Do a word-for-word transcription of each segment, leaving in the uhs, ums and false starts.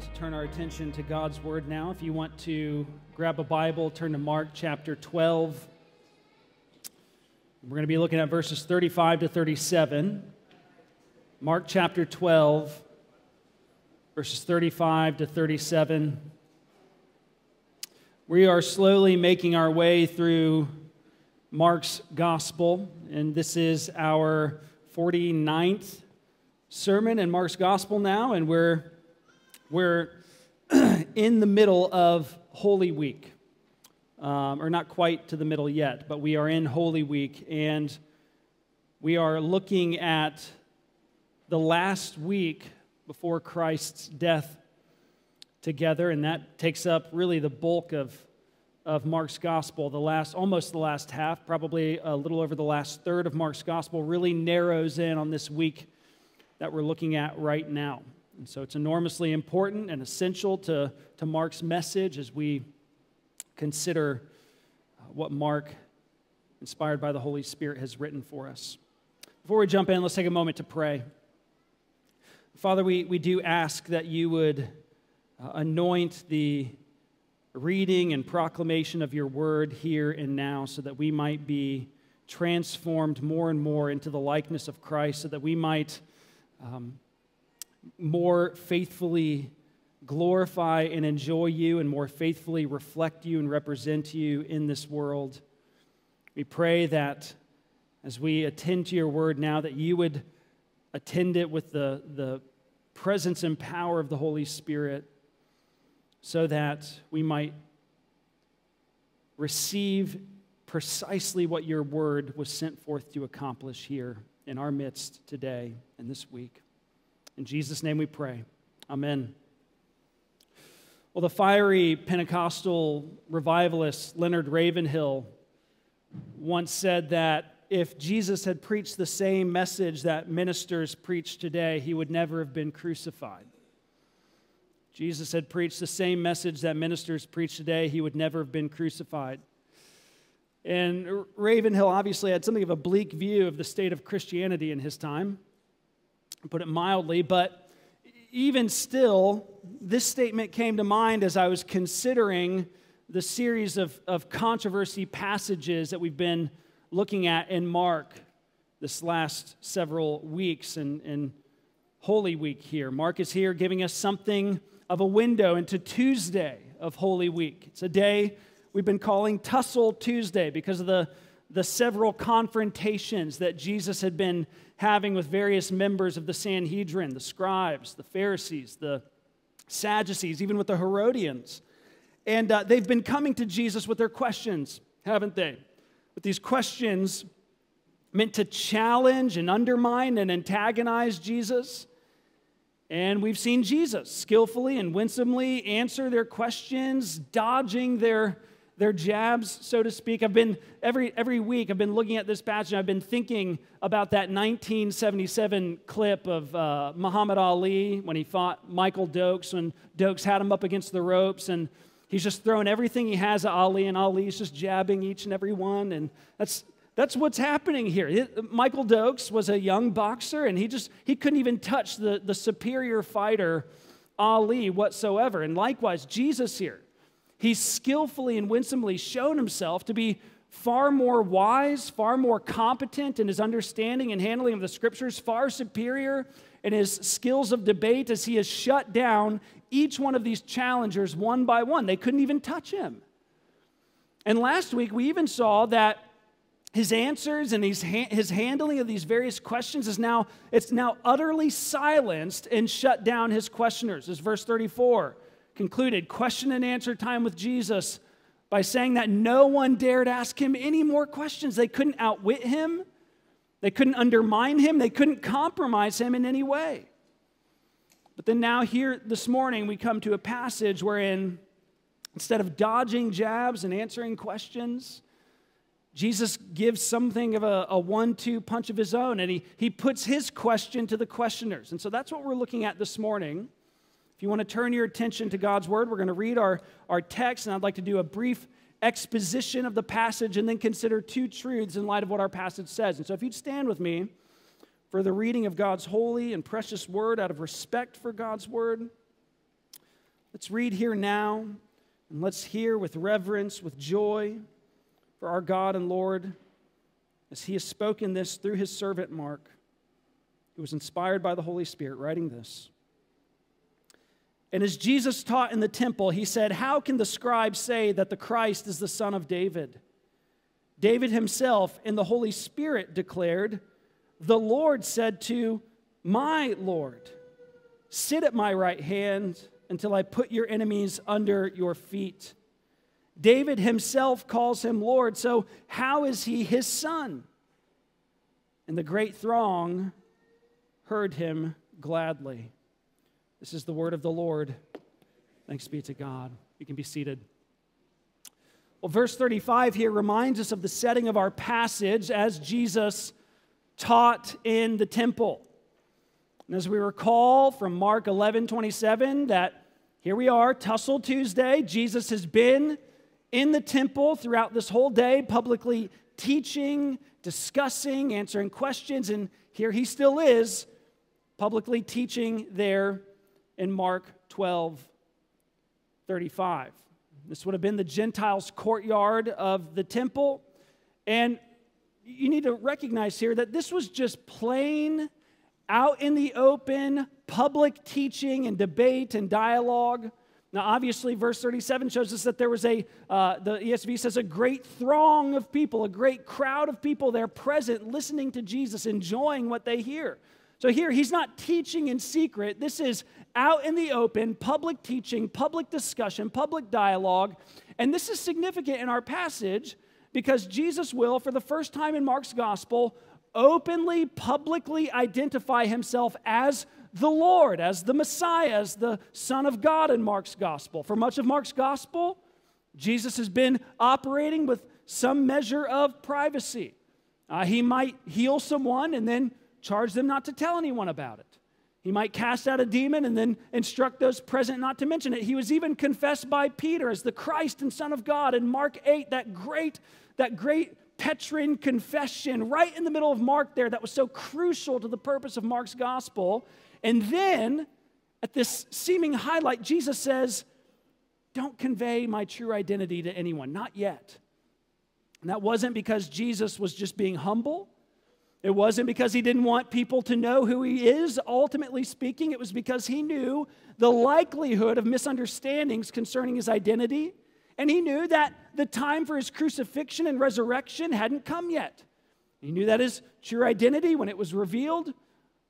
like to turn our attention to God's Word now. If you want to grab a Bible, turn to Mark chapter twelve. We're going to be looking at verses thirty-five to thirty-seven. Mark chapter twelve, verses thirty-five to thirty-seven. We are slowly making our way through Mark's Gospel, and this is our forty-ninth sermon in Mark's Gospel now, and we're we're in the middle of Holy Week, um, or not quite to the middle yet, but we are in Holy Week, and we are looking at the last week before Christ's death together, and that takes up really the bulk of of Mark's Gospel. The last, almost the last half, probably a little over the last third of Mark's Gospel really narrows in on this week that we're looking at right now. And so it's enormously important and essential to, to Mark's message as we consider what Mark, inspired by the Holy Spirit, has written for us. Before we jump in, let's take a moment to pray. Father, we, we do ask that you would uh, anoint the reading and proclamation of your word here and now so that we might be transformed more and more into the likeness of Christ, so that we might um, more faithfully glorify and enjoy you and more faithfully reflect you and represent you in this world. We pray that as we attend to your word now, that you would attend it with the, the presence and power of the Holy Spirit, so that we might receive precisely what your word was sent forth to accomplish here in our midst today and this week. In Jesus' name we pray. Amen. Well, the fiery Pentecostal revivalist Leonard Ravenhill once said that if Jesus had preached the same message that ministers preach today, he would never have been crucified. Jesus had preached the same message that ministers preach today, he would never have been crucified. And Ravenhill obviously had something of a bleak view of the state of Christianity in his time, to put it mildly, but even still, this statement came to mind as I was considering the series of, of controversy passages that we've been looking at in Mark this last several weeks, and, and Holy Week here. Mark is here giving us something of a window into Tuesday of Holy Week. It's a day we've been calling Tussle Tuesday because of the, the several confrontations that Jesus had been having with various members of the Sanhedrin, the scribes, the Pharisees, the Sadducees, even with the Herodians. And uh, they've been coming to Jesus with their questions, haven't they? With these questions meant to challenge and undermine and antagonize Jesus. And we've seen Jesus skillfully and winsomely answer their questions, dodging their, their jabs, so to speak. I've been, every, every week, I've been looking at this passage, and I've been thinking about that nineteen seventy-seven clip of uh, Muhammad Ali when he fought Michael Dokes, when Dokes had him up against the ropes, and he's just throwing everything he has at Ali, and Ali's just jabbing each and every one, and that's... That's what's happening here. Michael Dokes was a young boxer, and he just he couldn't even touch the, the superior fighter, Ali, whatsoever. And likewise, Jesus here, he's skillfully and winsomely shown himself to be far more wise, far more competent in his understanding and handling of the Scriptures, far superior in his skills of debate, as he has shut down each one of these challengers one by one. They couldn't even touch him. And last week, we even saw that his answers and his, ha his handling of these various questions is now, it's now utterly silenced and shut down his questioners. As verse thirty-four concluded, question and answer time with Jesus by saying that no one dared ask him any more questions. They couldn't outwit him. They couldn't undermine him. They couldn't compromise him in any way. But then now here this morning we come to a passage wherein instead of dodging jabs and answering questions, Jesus gives something of a, a one-two punch of his own, and he, he puts his question to the questioners. And so that's what we're looking at this morning. If you want to turn your attention to God's Word, we're going to read our, our text, and I'd like to do a brief exposition of the passage and then consider two truths in light of what our passage says. And so if you'd stand with me for the reading of God's holy and precious Word out of respect for God's Word, Let's read here now, and let's hear with reverence, with joy, for our God and Lord, as he has spoken this through his servant Mark, who was inspired by the Holy Spirit, writing this. And as Jesus taught in the temple, he said, "How can the scribes say that the Christ is the son of David? David himself in the Holy Spirit declared, 'The Lord said to my Lord, sit at my right hand until I put your enemies under your feet.' David himself calls him Lord, so how is he his son?" And the great throng heard him gladly. This is the word of the Lord. Thanks be to God. You can be seated. Well, verse thirty-five here reminds us of the setting of our passage as Jesus taught in the temple. And as we recall from Mark eleven twenty-seven, that here we are, Tussle Tuesday. Jesus has been in the temple throughout this whole day, publicly teaching, discussing, answering questions, and here he still is, publicly teaching there in Mark twelve thirty-five. This would have been the Gentiles' courtyard of the temple, and you need to recognize here that this was just plain, out in the open, public teaching and debate and dialogue. Now, obviously, verse thirty-seven shows us that there was a, uh, the E S V says, a great throng of people, a great crowd of people there present, listening to Jesus, enjoying what they hear. So here, he's not teaching in secret. This is out in the open, public teaching, public discussion, public dialogue. And this is significant in our passage because Jesus will, for the first time in Mark's gospel, openly, publicly identify himself as the Lord, as the Messiah, as the Son of God in Mark's gospel. For much of Mark's gospel, Jesus has been operating with some measure of privacy. Uh, he might heal someone and then charge them not to tell anyone about it. He might cast out a demon and then instruct those present not to mention it. He was even confessed by Peter as the Christ and Son of God in Mark eight, that great, that great Petrine confession right in the middle of Mark there that was so crucial to the purpose of Mark's gospel. And then, at this seeming highlight, Jesus says, "Don't convey my true identity to anyone, not yet." And that wasn't because Jesus was just being humble. It wasn't because he didn't want people to know who he is, ultimately speaking. It was because he knew the likelihood of misunderstandings concerning his identity, and he knew that the time for his crucifixion and resurrection hadn't come yet. He knew that his true identity, when it was revealed,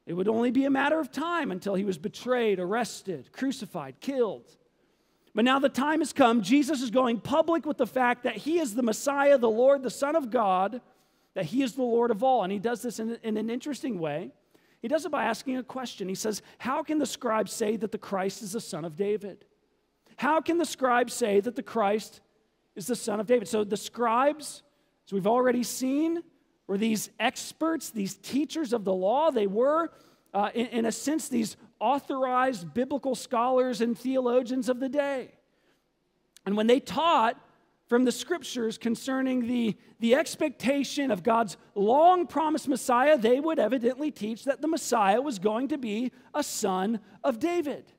it would only be a matter of time until he was betrayed, arrested, crucified, killed. But now the time has come. Jesus is going public with the fact that he is the Messiah, the Lord, the Son of God, that he is the Lord of all. And he does this in, in an interesting way. He does it by asking a question. He says, "How can the scribes say that the Christ is the Son of David? How can the scribes say that the Christ is the Son of David?" So the scribes, as we've already seen, were these experts, these teachers of the law. They were, uh, in, in a sense, these authorized biblical scholars and theologians of the day. And when they taught from the scriptures concerning the, the expectation of God's long-promised Messiah, they would evidently teach that the Messiah was going to be a son of David.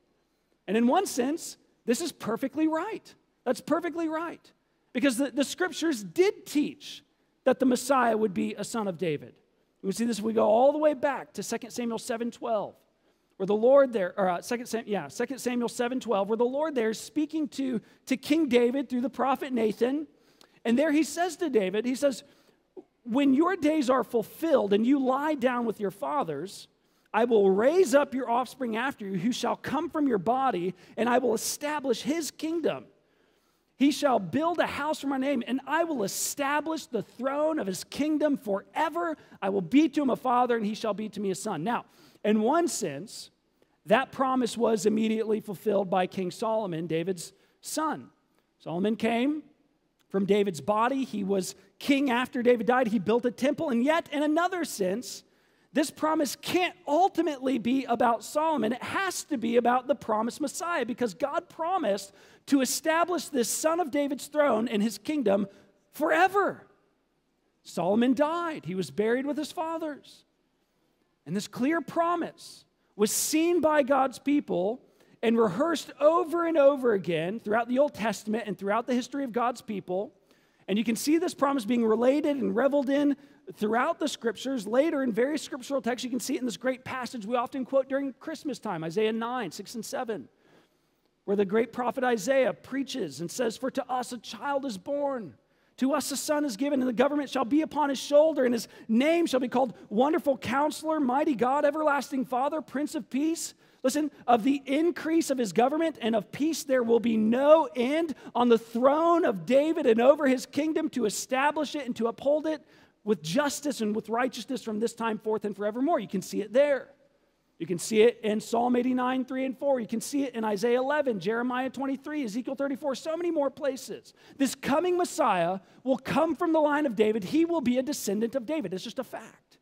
And in one sense, this is perfectly right. That's perfectly right. Because the, the scriptures did teach that the Messiah would be a son of David. We see this if we go all the way back to Second Samuel seven twelve, where the Lord there, or uh, Second Sam, yeah, Second Samuel seven twelve, where the Lord there is speaking to, to King David through the prophet Nathan. And there he says to David, he says, "When your days are fulfilled and you lie down with your fathers, I will raise up your offspring after you, who shall come from your body, and I will establish his kingdom. He shall build a house for my name, and I will establish the throne of his kingdom forever. I will be to him a father, and he shall be to me a son." Now, in one sense, that promise was immediately fulfilled by King Solomon, David's son. Solomon came from David's body. He was king after David died. He built a temple, and yet, in another sense, this promise can't ultimately be about Solomon. It has to be about the promised Messiah, because God promised to establish this son of David's throne and his kingdom forever. Solomon died. He was buried with his fathers. And this clear promise was seen by God's people and rehearsed over and over again throughout the Old Testament and throughout the history of God's people. And you can see this promise being related and reveled in throughout the scriptures. Later in various scriptural texts, you can see it in this great passage we often quote during Christmas time, Isaiah nine, six and seven, where the great prophet Isaiah preaches and says, "For to us a child is born, to us a son is given, and the government shall be upon his shoulder, and his name shall be called Wonderful Counselor, Mighty God, Everlasting Father, Prince of Peace." Listen, "of the increase of his government and of peace there will be no end on the throne of David and over his kingdom, to establish it and to uphold it with justice and with righteousness from this time forth and forevermore." You can see it there. You can see it in Psalm eighty-nine, three and four. You can see it in Isaiah eleven, Jeremiah twenty-three, Ezekiel thirty-four, so many more places. This coming Messiah will come from the line of David. He will be a descendant of David. It's just a fact.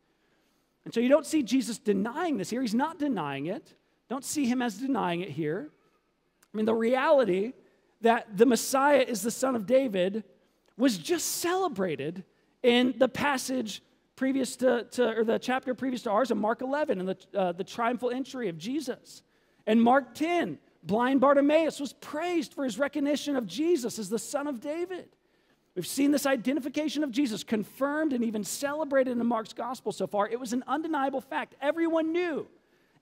And so you don't see Jesus denying this here. He's not denying it. Don't see him as denying it here. I mean, the reality that the Messiah is the son of David was just celebrated in the passage previous to, to or the chapter previous to ours in Mark eleven, in the, uh, the triumphal entry of Jesus. In Mark ten, blind Bartimaeus was praised for his recognition of Jesus as the son of David. We've seen this identification of Jesus confirmed and even celebrated in Mark's gospel so far. It was an undeniable fact. Everyone knew.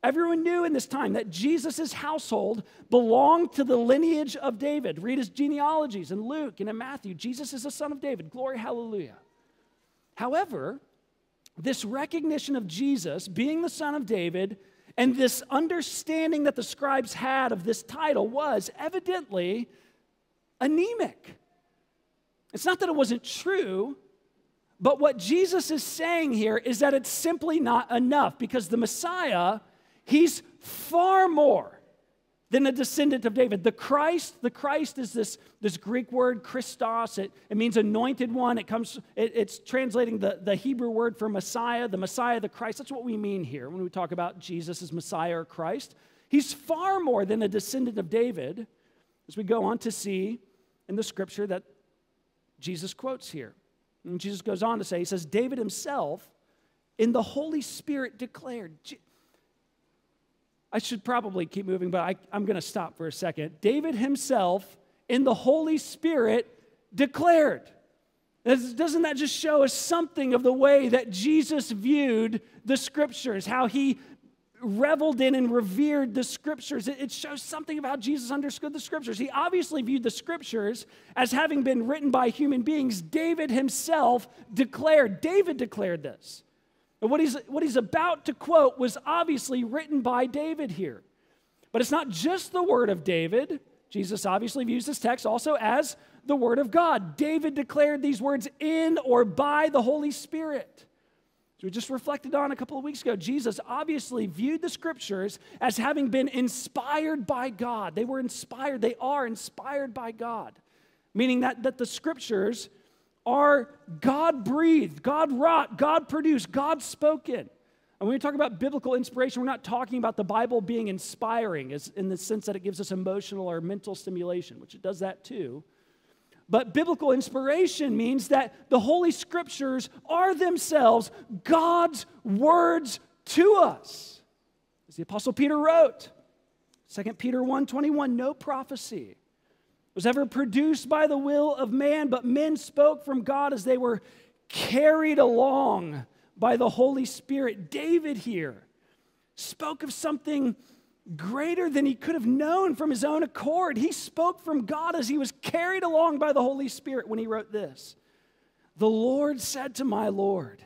Everyone knew in this time that Jesus' household belonged to the lineage of David. Read his genealogies in Luke and in Matthew. Jesus is the son of David. Glory, hallelujah. However, this recognition of Jesus being the son of David and this understanding that the scribes had of this title was evidently anemic. It's not that it wasn't true, but what Jesus is saying here is that it's simply not enough, because the Messiah, he's far more than a descendant of David. The Christ, the Christ is this, this Greek word, Christos. It, it means anointed one. It comes, it, it's translating the, the Hebrew word for Messiah, the Messiah, the Christ. That's what we mean here when we talk about Jesus as Messiah or Christ. He's far more than a descendant of David, as we go on to see in the scripture that Jesus quotes here. And Jesus goes on to say, he says, David himself in the Holy Spirit declared. I should probably keep moving, but I, I'm going to stop for a second. David himself, in the Holy Spirit, declared. Doesn't that just show us something of the way that Jesus viewed the Scriptures, how he reveled in and revered the Scriptures? It, it shows something of how Jesus understood the Scriptures. He obviously viewed the Scriptures as having been written by human beings. David himself declared. David declared this. And what he's, what he's about to quote was obviously written by David here. But it's not just the word of David. Jesus obviously views this text also as the word of God. David declared these words in or by the Holy Spirit. So we just reflected on a couple of weeks ago, Jesus obviously viewed the scriptures as having been inspired by God. They were inspired. They are inspired by God, meaning that, that the scriptures are God-breathed, God-wrought, God-produced, God-spoken. And when we talk about biblical inspiration, we're not talking about the Bible being inspiring as in the sense that it gives us emotional or mental stimulation, which it does that too. But biblical inspiration means that the Holy Scriptures are themselves God's words to us. As the Apostle Peter wrote, Second Peter one twenty-one, "No prophecy was ever produced by the will of man, but men spoke from God as they were carried along by the Holy Spirit." David here spoke of something greater than he could have known from his own accord. He spoke from God as he was carried along by the Holy Spirit when he wrote this. "The Lord said to my Lord,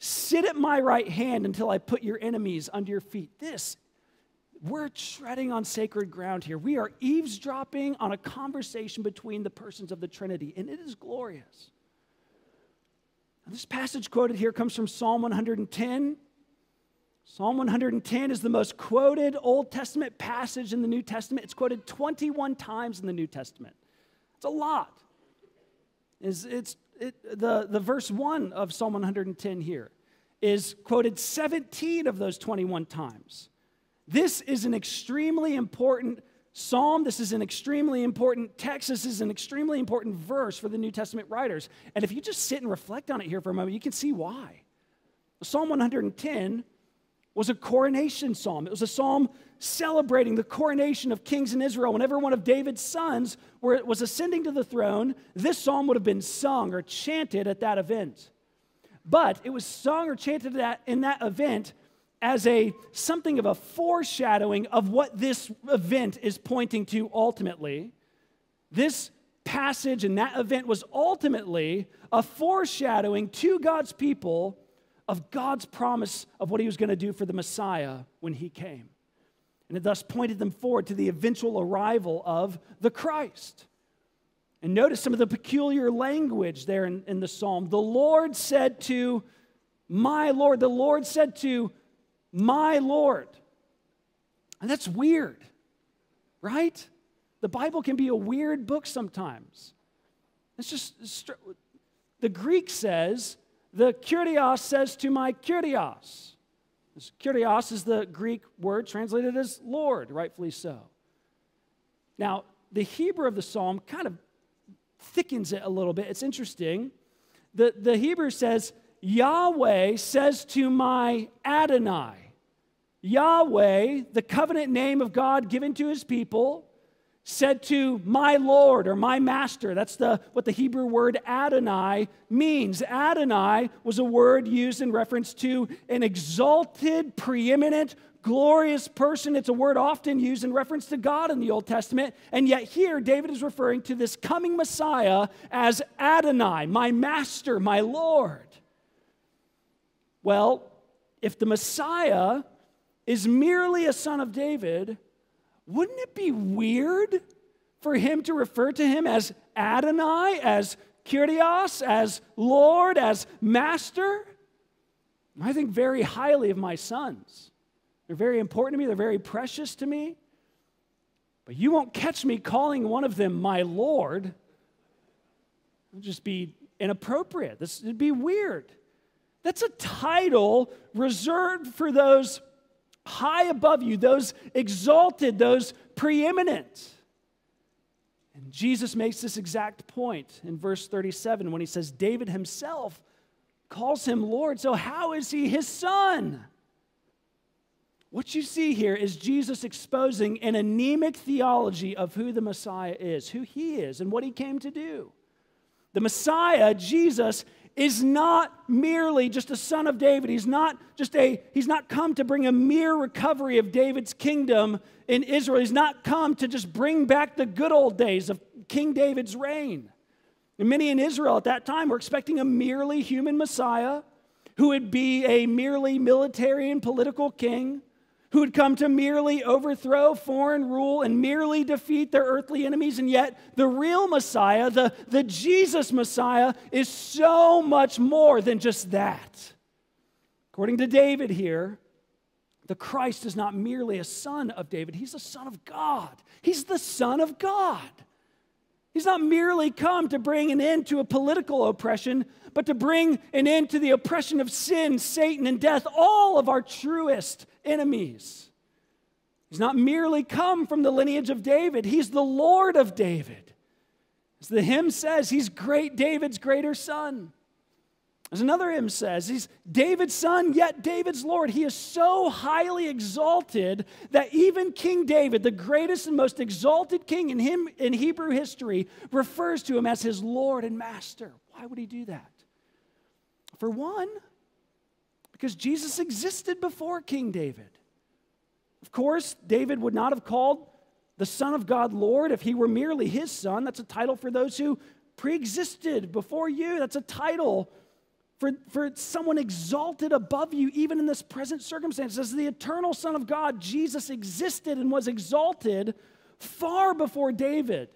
sit at my right hand until I put your enemies under your feet." This We're treading on sacred ground here. We are eavesdropping on a conversation between the persons of the Trinity, and it is glorious. Now, this passage quoted here comes from Psalm one ten. Psalm one ten is the most quoted Old Testament passage in the New Testament. It's quoted twenty-one times in the New Testament. It's a lot. It's, it's, it, the, the verse one of Psalm one ten here is quoted seventeen of those twenty-one times. This is an extremely important psalm. This is an extremely important text. This is an extremely important verse for the New Testament writers. And if you just sit and reflect on it here for a moment, you can see why. Psalm one ten was a coronation psalm. It was a psalm celebrating the coronation of kings in Israel. Whenever one of David's sons was ascending to the throne, this psalm would have been sung or chanted at that event. But it was sung or chanted that in that event as a something of a foreshadowing of what this event is pointing to ultimately. This passage and that event was ultimately a foreshadowing to God's people of God's promise of what he was going to do for the Messiah when he came. And it thus pointed them forward to the eventual arrival of the Christ. And notice some of the peculiar language there in, in the psalm. The Lord said to my Lord. The Lord said to my Lord. And that's weird, right? The Bible can be a weird book sometimes. It's just, the Greek says, the Kyrios says to my Kyrios. Kyrios is the Greek word translated as Lord, rightfully so. Now, the Hebrew of the psalm kind of thickens it a little bit. It's interesting. The, the Hebrew says, Yahweh says to my Adonai. Yahweh, the covenant name of God given to his people, said to my Lord or my master. That's the, what the Hebrew word Adonai means. Adonai was a word used in reference to an exalted, preeminent, glorious person. It's a word often used in reference to God in the Old Testament. And yet here, David is referring to this coming Messiah as Adonai, my master, my Lord. Well, if the Messiah is merely a son of David, wouldn't it be weird for him to refer to him as Adonai, as Kyrios, as Lord, as Master? I think very highly of my sons. They're very important to me. They're very precious to me. But you won't catch me calling one of them my Lord. It would just be inappropriate. This would be weird. That's a title reserved for those high above you, those exalted, those preeminent. And Jesus makes this exact point in verse thirty-seven when he says, David himself calls him Lord, so how is he his son? What you see here is Jesus exposing an anemic theology of who the Messiah is, who he is, and what he came to do. The Messiah, Jesus, is not merely just a son of David. He's not just a, he's not come to bring a mere recovery of David's kingdom in Israel. He's not come to just bring back the good old days of King David's reign. And many in Israel at that time were expecting a merely human Messiah who would be a merely military and political king, who had come to merely overthrow foreign rule and merely defeat their earthly enemies. And yet the real Messiah, the, the Jesus Messiah, is so much more than just that. According to David here, the Christ is not merely a son of David. He's the Son of God. He's the Son of God. He's not merely come to bring an end to a political oppression, but to bring an end to the oppression of sin, Satan, and death, all of our truest enemies. He's not merely come from the lineage of David. He's the Lord of David. As the hymn says, he's great David's greater son. As another hymn says, he's David's son, yet David's Lord. He is so highly exalted that even King David, the greatest and most exalted king in, him, in Hebrew history, refers to him as his Lord and Master. Why would he do that? For one, because Jesus existed before King David. Of course, David would not have called the Son of God Lord if he were merely his son. That's a title for those who preexisted before you. That's a title For, for someone exalted above you, even in this present circumstance. As the eternal Son of God, Jesus existed and was exalted far before David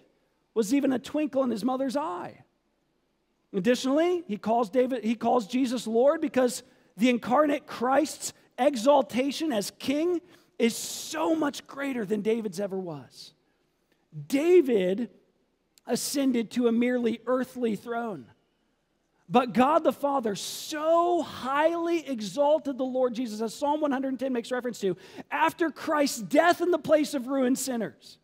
was even a twinkle in his mother's eye. Additionally, he calls David, he calls Jesus Lord because the incarnate Christ's exaltation as king is so much greater than David's ever was. David ascended to a merely earthly throne. But God the Father so highly exalted the Lord Jesus, as Psalm one hundred ten makes reference to, after Christ's death in the place of ruined sinners,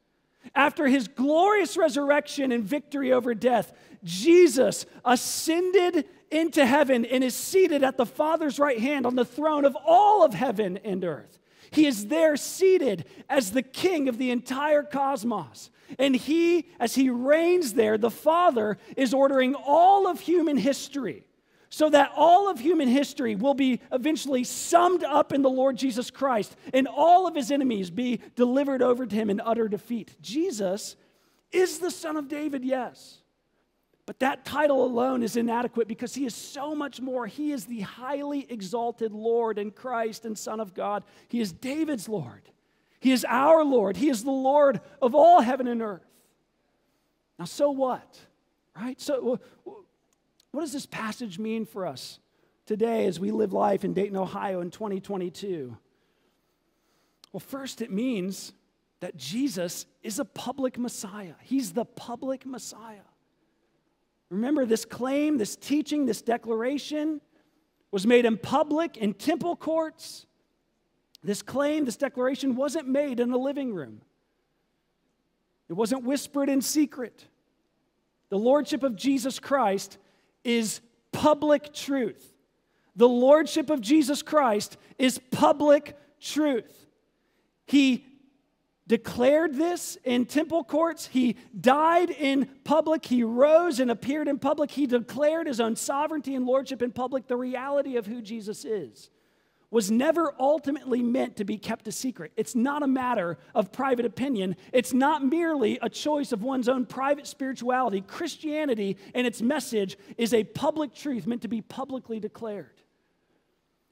after his glorious resurrection and victory over death, Jesus ascended into heaven and is seated at the Father's right hand on the throne of all of heaven and earth. He is there seated as the king of the entire cosmos. And he, as he reigns there, the Father is ordering all of human history so that all of human history will be eventually summed up in the Lord Jesus Christ and all of his enemies be delivered over to him in utter defeat. Jesus is the Son of David, yes. But that title alone is inadequate because he is so much more. He is the highly exalted Lord and Christ and Son of God. He is David's Lord. He is our Lord. He is the Lord of all heaven and earth. Now, so what? Right? So what does this passage mean for us today as we live life in Dayton, Ohio in twenty twenty-two? Well, first it means that Jesus is a public Messiah. He's the public Messiah. Remember, this claim, this teaching, this declaration was made in public, in temple courts. This claim, this declaration wasn't made in a living room. It wasn't whispered in secret. The lordship of Jesus Christ is public truth. The lordship of Jesus Christ is public truth. He declared this in temple courts. He died in public. He rose and appeared in public. He declared his own sovereignty and lordship in public. The reality of who Jesus is was never ultimately meant to be kept a secret. It's not a matter of private opinion. It's not merely a choice of one's own private spirituality. Christianity and its message is a public truth meant to be publicly declared.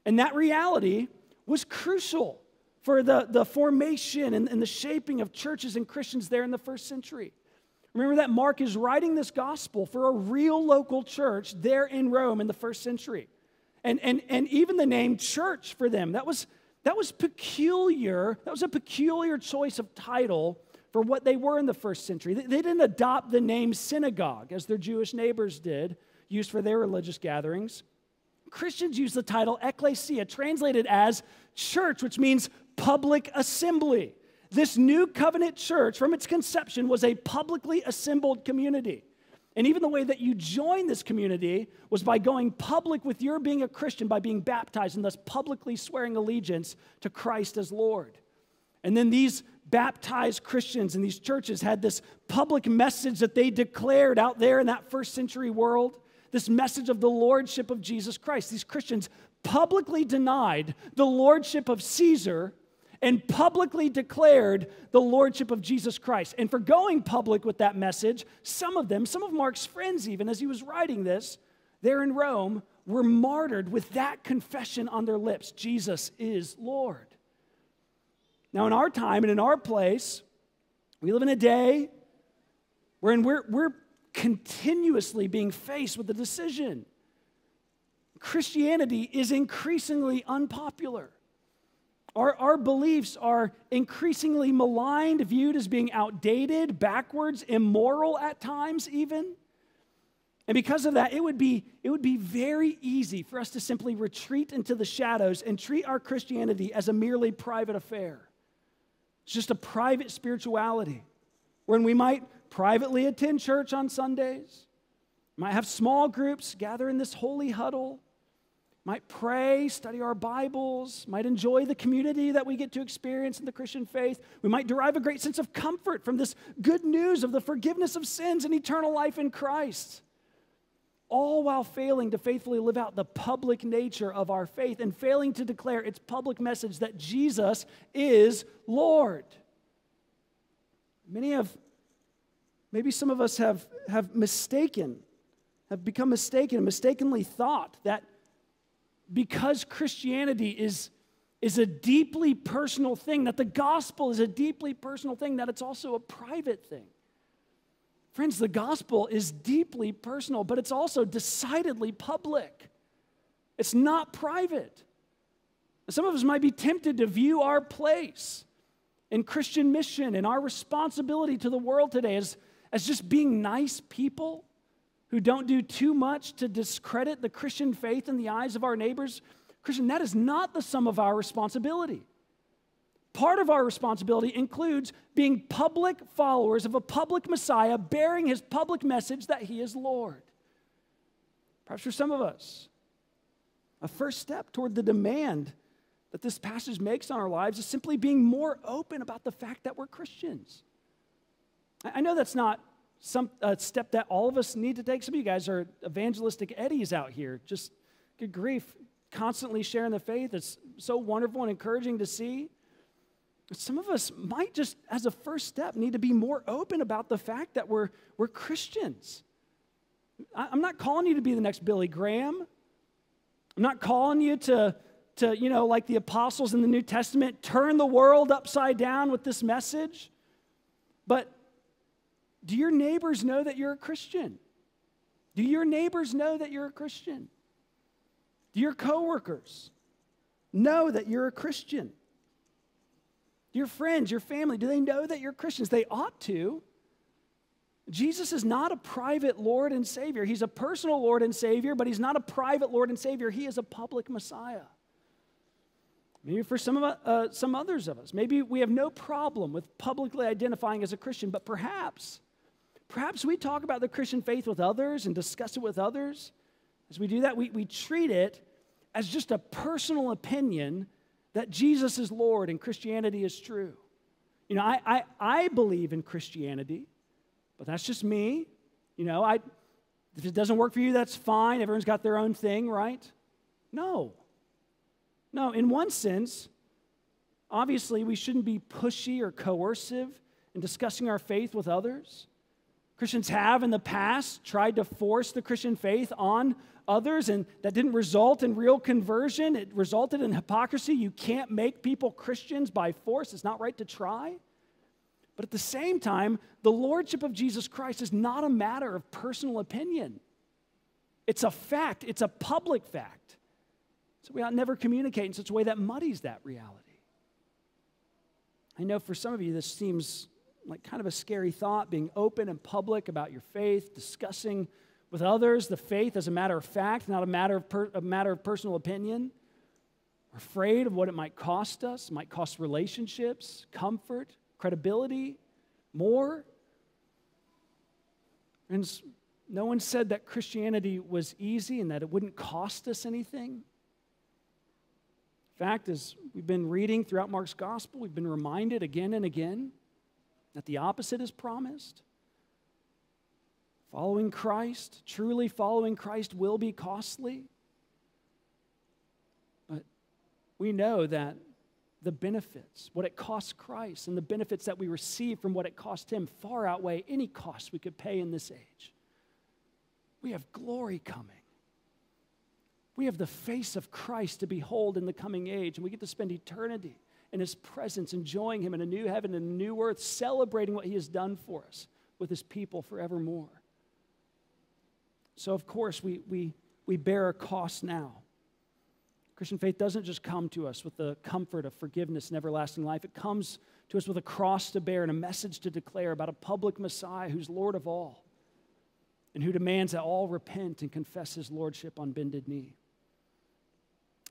And that reality was crucial for the, the formation and, and the shaping of churches and Christians there in the first century. Remember that Mark is writing this gospel for a real local church there in Rome in the first century. And, and, and even the name church for them, that was, that was peculiar. That was a peculiar choice of title for what they were in the first century. They, they didn't adopt the name synagogue as their Jewish neighbors did, used for their religious gatherings. Christians used the title ecclesia, translated as church, which means public assembly. This new covenant church, from its conception, was a publicly assembled community. And even the way that you joined this community was by going public with your being a Christian, by being baptized and thus publicly swearing allegiance to Christ as Lord. And then these baptized Christians in these churches had this public message that they declared out there in that first century world, this message of the lordship of Jesus Christ. These Christians publicly denied the lordship of Caesar and publicly declared the lordship of Jesus Christ. And for going public with that message, some of them, some of Mark's friends even, as he was writing this, there in Rome, were martyred with that confession on their lips. Jesus is Lord. Now in our time and in our place, we live in a day wherein we're, we're continuously being faced with a decision. Christianity is increasingly unpopular. Our, our beliefs are increasingly maligned, viewed as being outdated, backwards, immoral at times even. And because of that, it would be, it would be very easy for us to simply retreat into the shadows and treat our Christianity as a merely private affair. It's just a private spirituality wherein we might privately attend church on Sundays, might have small groups gather in this holy huddle, might pray, study our Bibles, might enjoy the community that we get to experience in the Christian faith. We might derive a great sense of comfort from this good news of the forgiveness of sins and eternal life in Christ, all while failing to faithfully live out the public nature of our faith and failing to declare its public message that Jesus is Lord. Many of Maybe some of us have, have mistaken, have become mistaken, mistakenly thought that because Christianity is, is a deeply personal thing, that the gospel is a deeply personal thing, that it's also a private thing. Friends, the gospel is deeply personal, but it's also decidedly public. It's not private. Some of us might be tempted to view our place in Christian mission and our responsibility to the world today as as just being nice people who don't do too much to discredit the Christian faith in the eyes of our neighbors. Christian, that is not the sum of our responsibility. Part of our responsibility includes being public followers of a public Messiah, bearing his public message that he is Lord. perhaps for some of us, a first step toward the demand that this passage makes on our lives is simply being more open about the fact that we're Christians. I know that's not some uh, step that all of us need to take. Some of you guys are evangelistic Eddies out here. Just, good grief, constantly sharing the faith. It's so wonderful and encouraging to see. Some of us might just, as a first step, need to be more open about the fact that we're, we're Christians. I, I'm not calling you to be the next Billy Graham. I'm not calling you to, to, you know, like the apostles in the New Testament, turn the world upside down with this message. But do your neighbors know that you're a Christian? Do your neighbors know that you're a Christian? Do your coworkers know that you're a Christian? Your friends, your family, do they know that you're Christians? They ought to. Jesus is not a private Lord and Savior. He's a personal Lord and Savior, but he's not a private Lord and Savior. He is a public Messiah. Maybe for some, of, uh, some others of us, maybe we have no problem with publicly identifying as a Christian, but perhaps, perhaps we talk about the Christian faith with others and discuss it with others. As we do that, we, we treat it as just a personal opinion that Jesus is Lord and Christianity is true. You know, I, I, I believe in Christianity, but that's just me. You know, I, if it doesn't work for you, that's fine. Everyone's got their own thing, right? No. No, in one sense, obviously we shouldn't be pushy or coercive in discussing our faith with others. Christians have in the past tried to force the Christian faith on others, and that didn't result in real conversion. It resulted in hypocrisy. You can't make people Christians by force. It's not right to try. But at the same time, the lordship of Jesus Christ is not a matter of personal opinion. It's a fact. It's a public fact. So we ought never communicate in such a way that muddies that reality. I know for some of you this seems like kind of a scary thought, being open and public about your faith, discussing with others the faith as a matter of fact, not a matter of, per, a matter of personal opinion. We're afraid of what it might cost us. It might cost relationships, comfort, credibility, more. And no one said that Christianity was easy and that it wouldn't cost us anything. In fact, as we've been reading throughout Mark's gospel, we've been reminded again and again that the opposite is promised. Following Christ, truly following Christ, will be costly. But we know that the benefits, what it costs Christ, and the benefits that we receive from what it cost him far outweigh any cost we could pay in this age. We have glory coming. We have the face of Christ to behold in the coming age, and we get to spend eternity in his presence, enjoying him in a new heaven and a new earth, celebrating what he has done for us with his people forevermore. So, of course, we, we, we bear a cost now. Christian faith doesn't just come to us with the comfort of forgiveness and everlasting life. It comes to us with a cross to bear and a message to declare about a public Messiah who's Lord of all and who demands that all repent and confess his lordship on bended knee.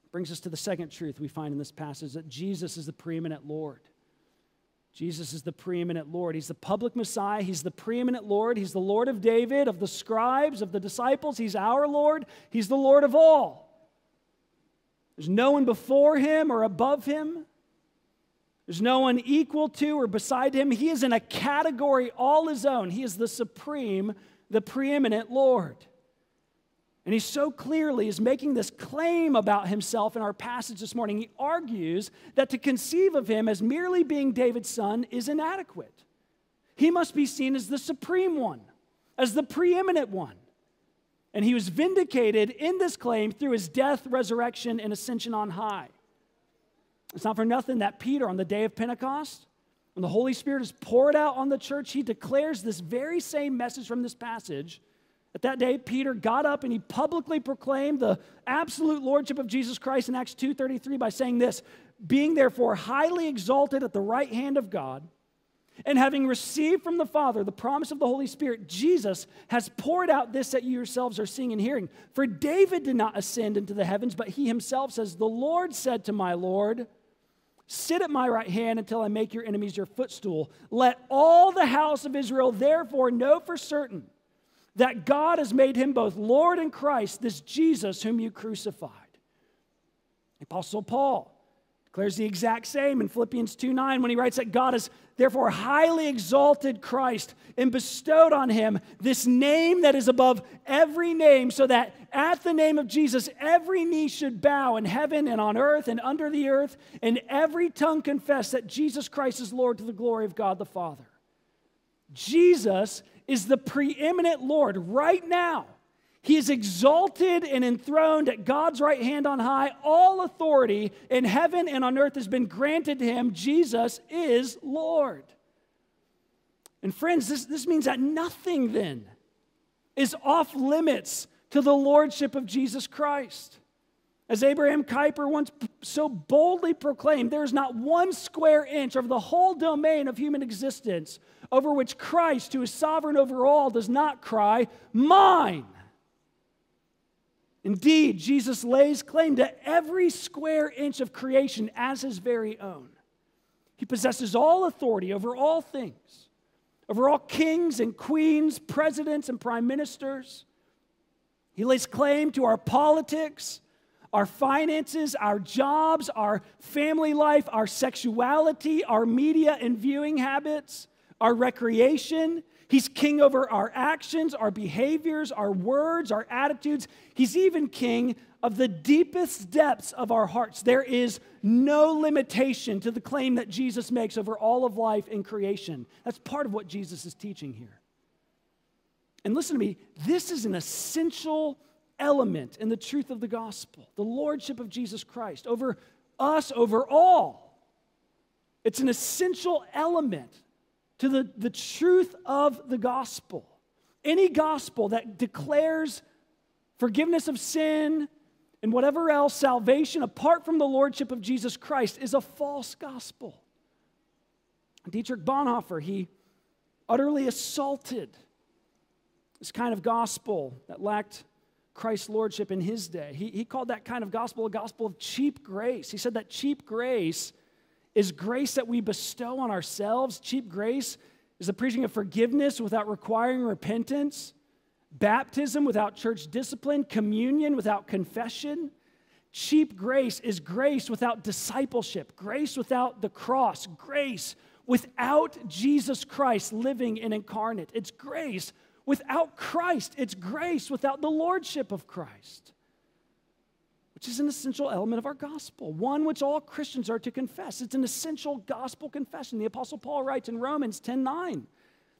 Brings us to the second truth we find in this passage, that Jesus is the preeminent Lord. Jesus is the preeminent Lord. He's the public Messiah. He's the preeminent Lord. He's the Lord of David, of the scribes, of the disciples. He's our Lord. He's the Lord of all. There's no one before him or above him. There's no one equal to or beside him. He is in a category all his own. He is the supreme, the preeminent Lord. And he so clearly is making this claim about himself in our passage this morning. He argues that to conceive of him as merely being David's son is inadequate. He must be seen as the supreme one, as the preeminent one. And he was vindicated in this claim through his death, resurrection, and ascension on high. It's not for nothing that Peter, on the day of Pentecost, when the Holy Spirit is poured out on the church, he declares this very same message from this passage. But that day, Peter got up and he publicly proclaimed the absolute lordship of Jesus Christ in Acts two thirty-three by saying this, "Being therefore highly exalted at the right hand of God, and having received from the Father the promise of the Holy Spirit, Jesus has poured out this that you yourselves are seeing and hearing. For David did not ascend into the heavens, but he himself says, 'The Lord said to my Lord, sit at my right hand until I make your enemies your footstool. Let all the house of Israel therefore know for certain that God has made him both Lord and Christ, this Jesus whom you crucified. The Apostle Paul declares the exact same in Philippians two nine when he writes that God has therefore highly exalted Christ and bestowed on him this name that is above every name, so that at the name of Jesus every knee should bow in heaven and on earth and under the earth, and every tongue confess that Jesus Christ is Lord to the glory of God the Father. Jesus is the preeminent Lord right now. He is exalted and enthroned at God's right hand on high. All authority in heaven and on earth has been granted to him. Jesus is Lord. And friends, this, this means that nothing then is off limits to the lordship of Jesus Christ. As Abraham Kuyper once so boldly proclaimed, there is not one square inch of the whole domain of human existence over which Christ, who is sovereign over all, does not cry, "Mine!" Indeed, Jesus lays claim to every square inch of creation as his very own. He possesses all authority over all things, over all kings and queens, presidents and prime ministers. He lays claim to our politics, our finances, our jobs, our family life, our sexuality, our media and viewing habits, our recreation. He's king over our actions, our behaviors, our words, our attitudes. He's even king of the deepest depths of our hearts. There is no limitation to the claim that Jesus makes over all of life and creation. That's part of what Jesus is teaching here. And listen to me, this is an essential element in the truth of the gospel, the lordship of Jesus Christ over us, over all. It's an essential element to the, the truth of the gospel. Any gospel that declares forgiveness of sin and whatever else, salvation, apart from the lordship of Jesus Christ, is a false gospel. Dietrich Bonhoeffer, he utterly assaulted this kind of gospel that lacked Christ's lordship in his day. He, he called that kind of gospel a gospel of cheap grace. He said that cheap grace is grace that we bestow on ourselves. Cheap grace is the preaching of forgiveness without requiring repentance, baptism without church discipline, communion without confession. Cheap grace is grace without discipleship, grace without the cross, grace without Jesus Christ living and incarnate. It's grace without Christ. It's grace without the lordship of Christ, which is an essential element of our gospel, one which all Christians are to confess. It's an essential gospel confession. The Apostle Paul writes in Romans ten nine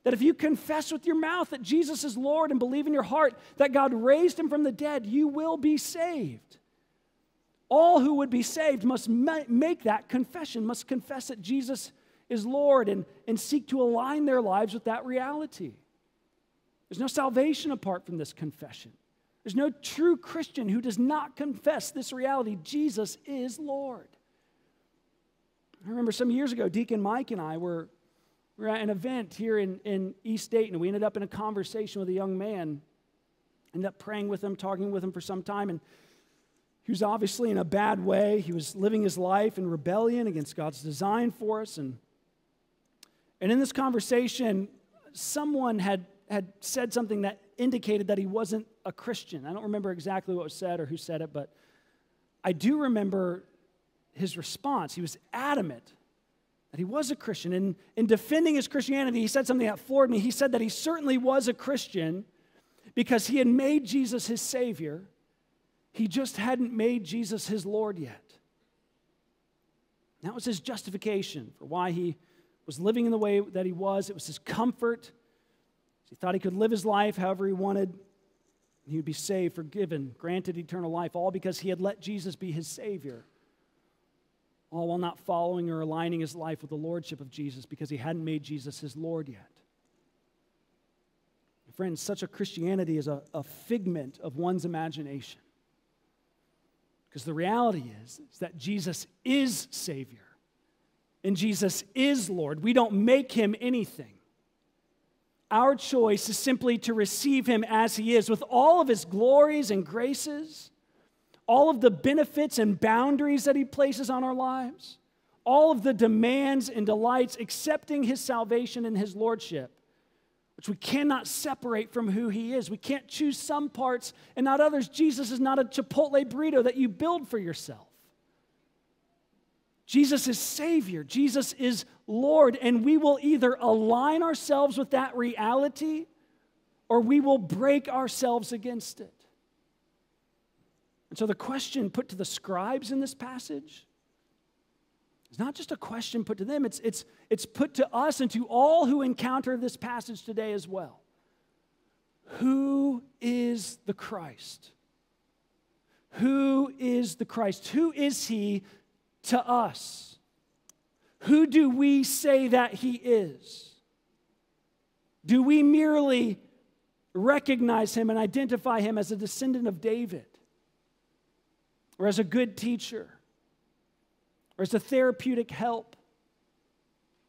that if you confess with your mouth that Jesus is Lord and believe in your heart that God raised him from the dead, you will be saved. All who would be saved must make that confession, must confess that Jesus is Lord and, and seek to align their lives with that reality. There's no salvation apart from this confession. There's no true Christian who does not confess this reality. Jesus is Lord. I remember some years ago, Deacon Mike and I were, were at an event here in, in East Dayton. We ended up in a conversation with a young man. Ended up praying with him, talking with him for some time. And he was obviously in a bad way. He was living his life in rebellion against God's design for us. And, and in this conversation, someone had, had said something that indicated that he wasn't a Christian. I don't remember exactly what was said or who said it, but I do remember his response. He was adamant that he was a Christian. And in defending his Christianity, he said something that floored me. He said that he certainly was a Christian because he had made Jesus his Savior. He just hadn't made Jesus his Lord yet. And that was his justification for why he was living in the way that he was. It was his comfort. He thought he could live his life however he wanted, and he would be saved, forgiven, granted eternal life, all because he had let Jesus be his Savior, all while not following or aligning his life with the lordship of Jesus because he hadn't made Jesus his Lord yet. And friends, such a Christianity is a, a figment of one's imagination, because the reality is, is that Jesus is Savior, and Jesus is Lord. We don't make him anything. Our choice is simply to receive him as he is, with all of his glories and graces, all of the benefits and boundaries that he places on our lives, all of the demands and delights, accepting his salvation and his lordship which we cannot separate from who he is. We can't choose some parts and not others. Jesus is not a Chipotle burrito that you build for yourself. Jesus is Savior. Jesus is Lord. And we will either align ourselves with that reality or we will break ourselves against it. And so the question put to the scribes in this passage is not just a question put to them. It's, it's, it's put to us and to all who encounter this passage today as well. Who is the Christ? Who is the Christ? Who is he to us? Who do we say that he is? Do we merely recognize him and identify him as a descendant of David? Or as a good teacher, or as a therapeutic help,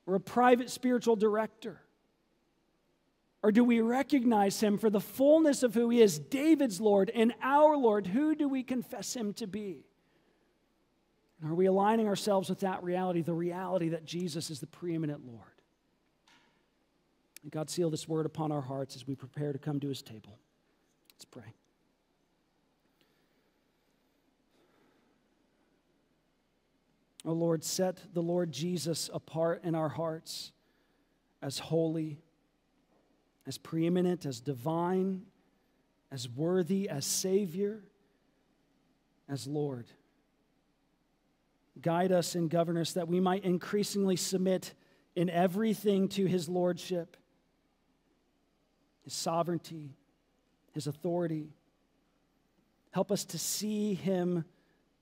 or a private spiritual director? Or do we recognize him for the fullness of who he is, David's Lord and our Lord? Who do we confess him to be? And are we aligning ourselves with that reality, the reality that Jesus is the preeminent Lord? And God seal this word upon our hearts as we prepare to come to his table. Let's pray. O Lord, set the Lord Jesus apart in our hearts as holy, as preeminent, as divine, as worthy, as Savior, as Lord. Guide us and govern us that we might increasingly submit in everything to his lordship, his sovereignty, his authority. Help us to see him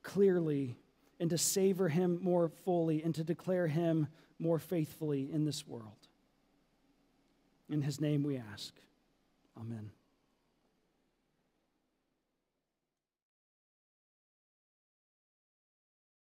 clearly and to savor him more fully, and to declare him more faithfully in this world. In his name we ask. Amen.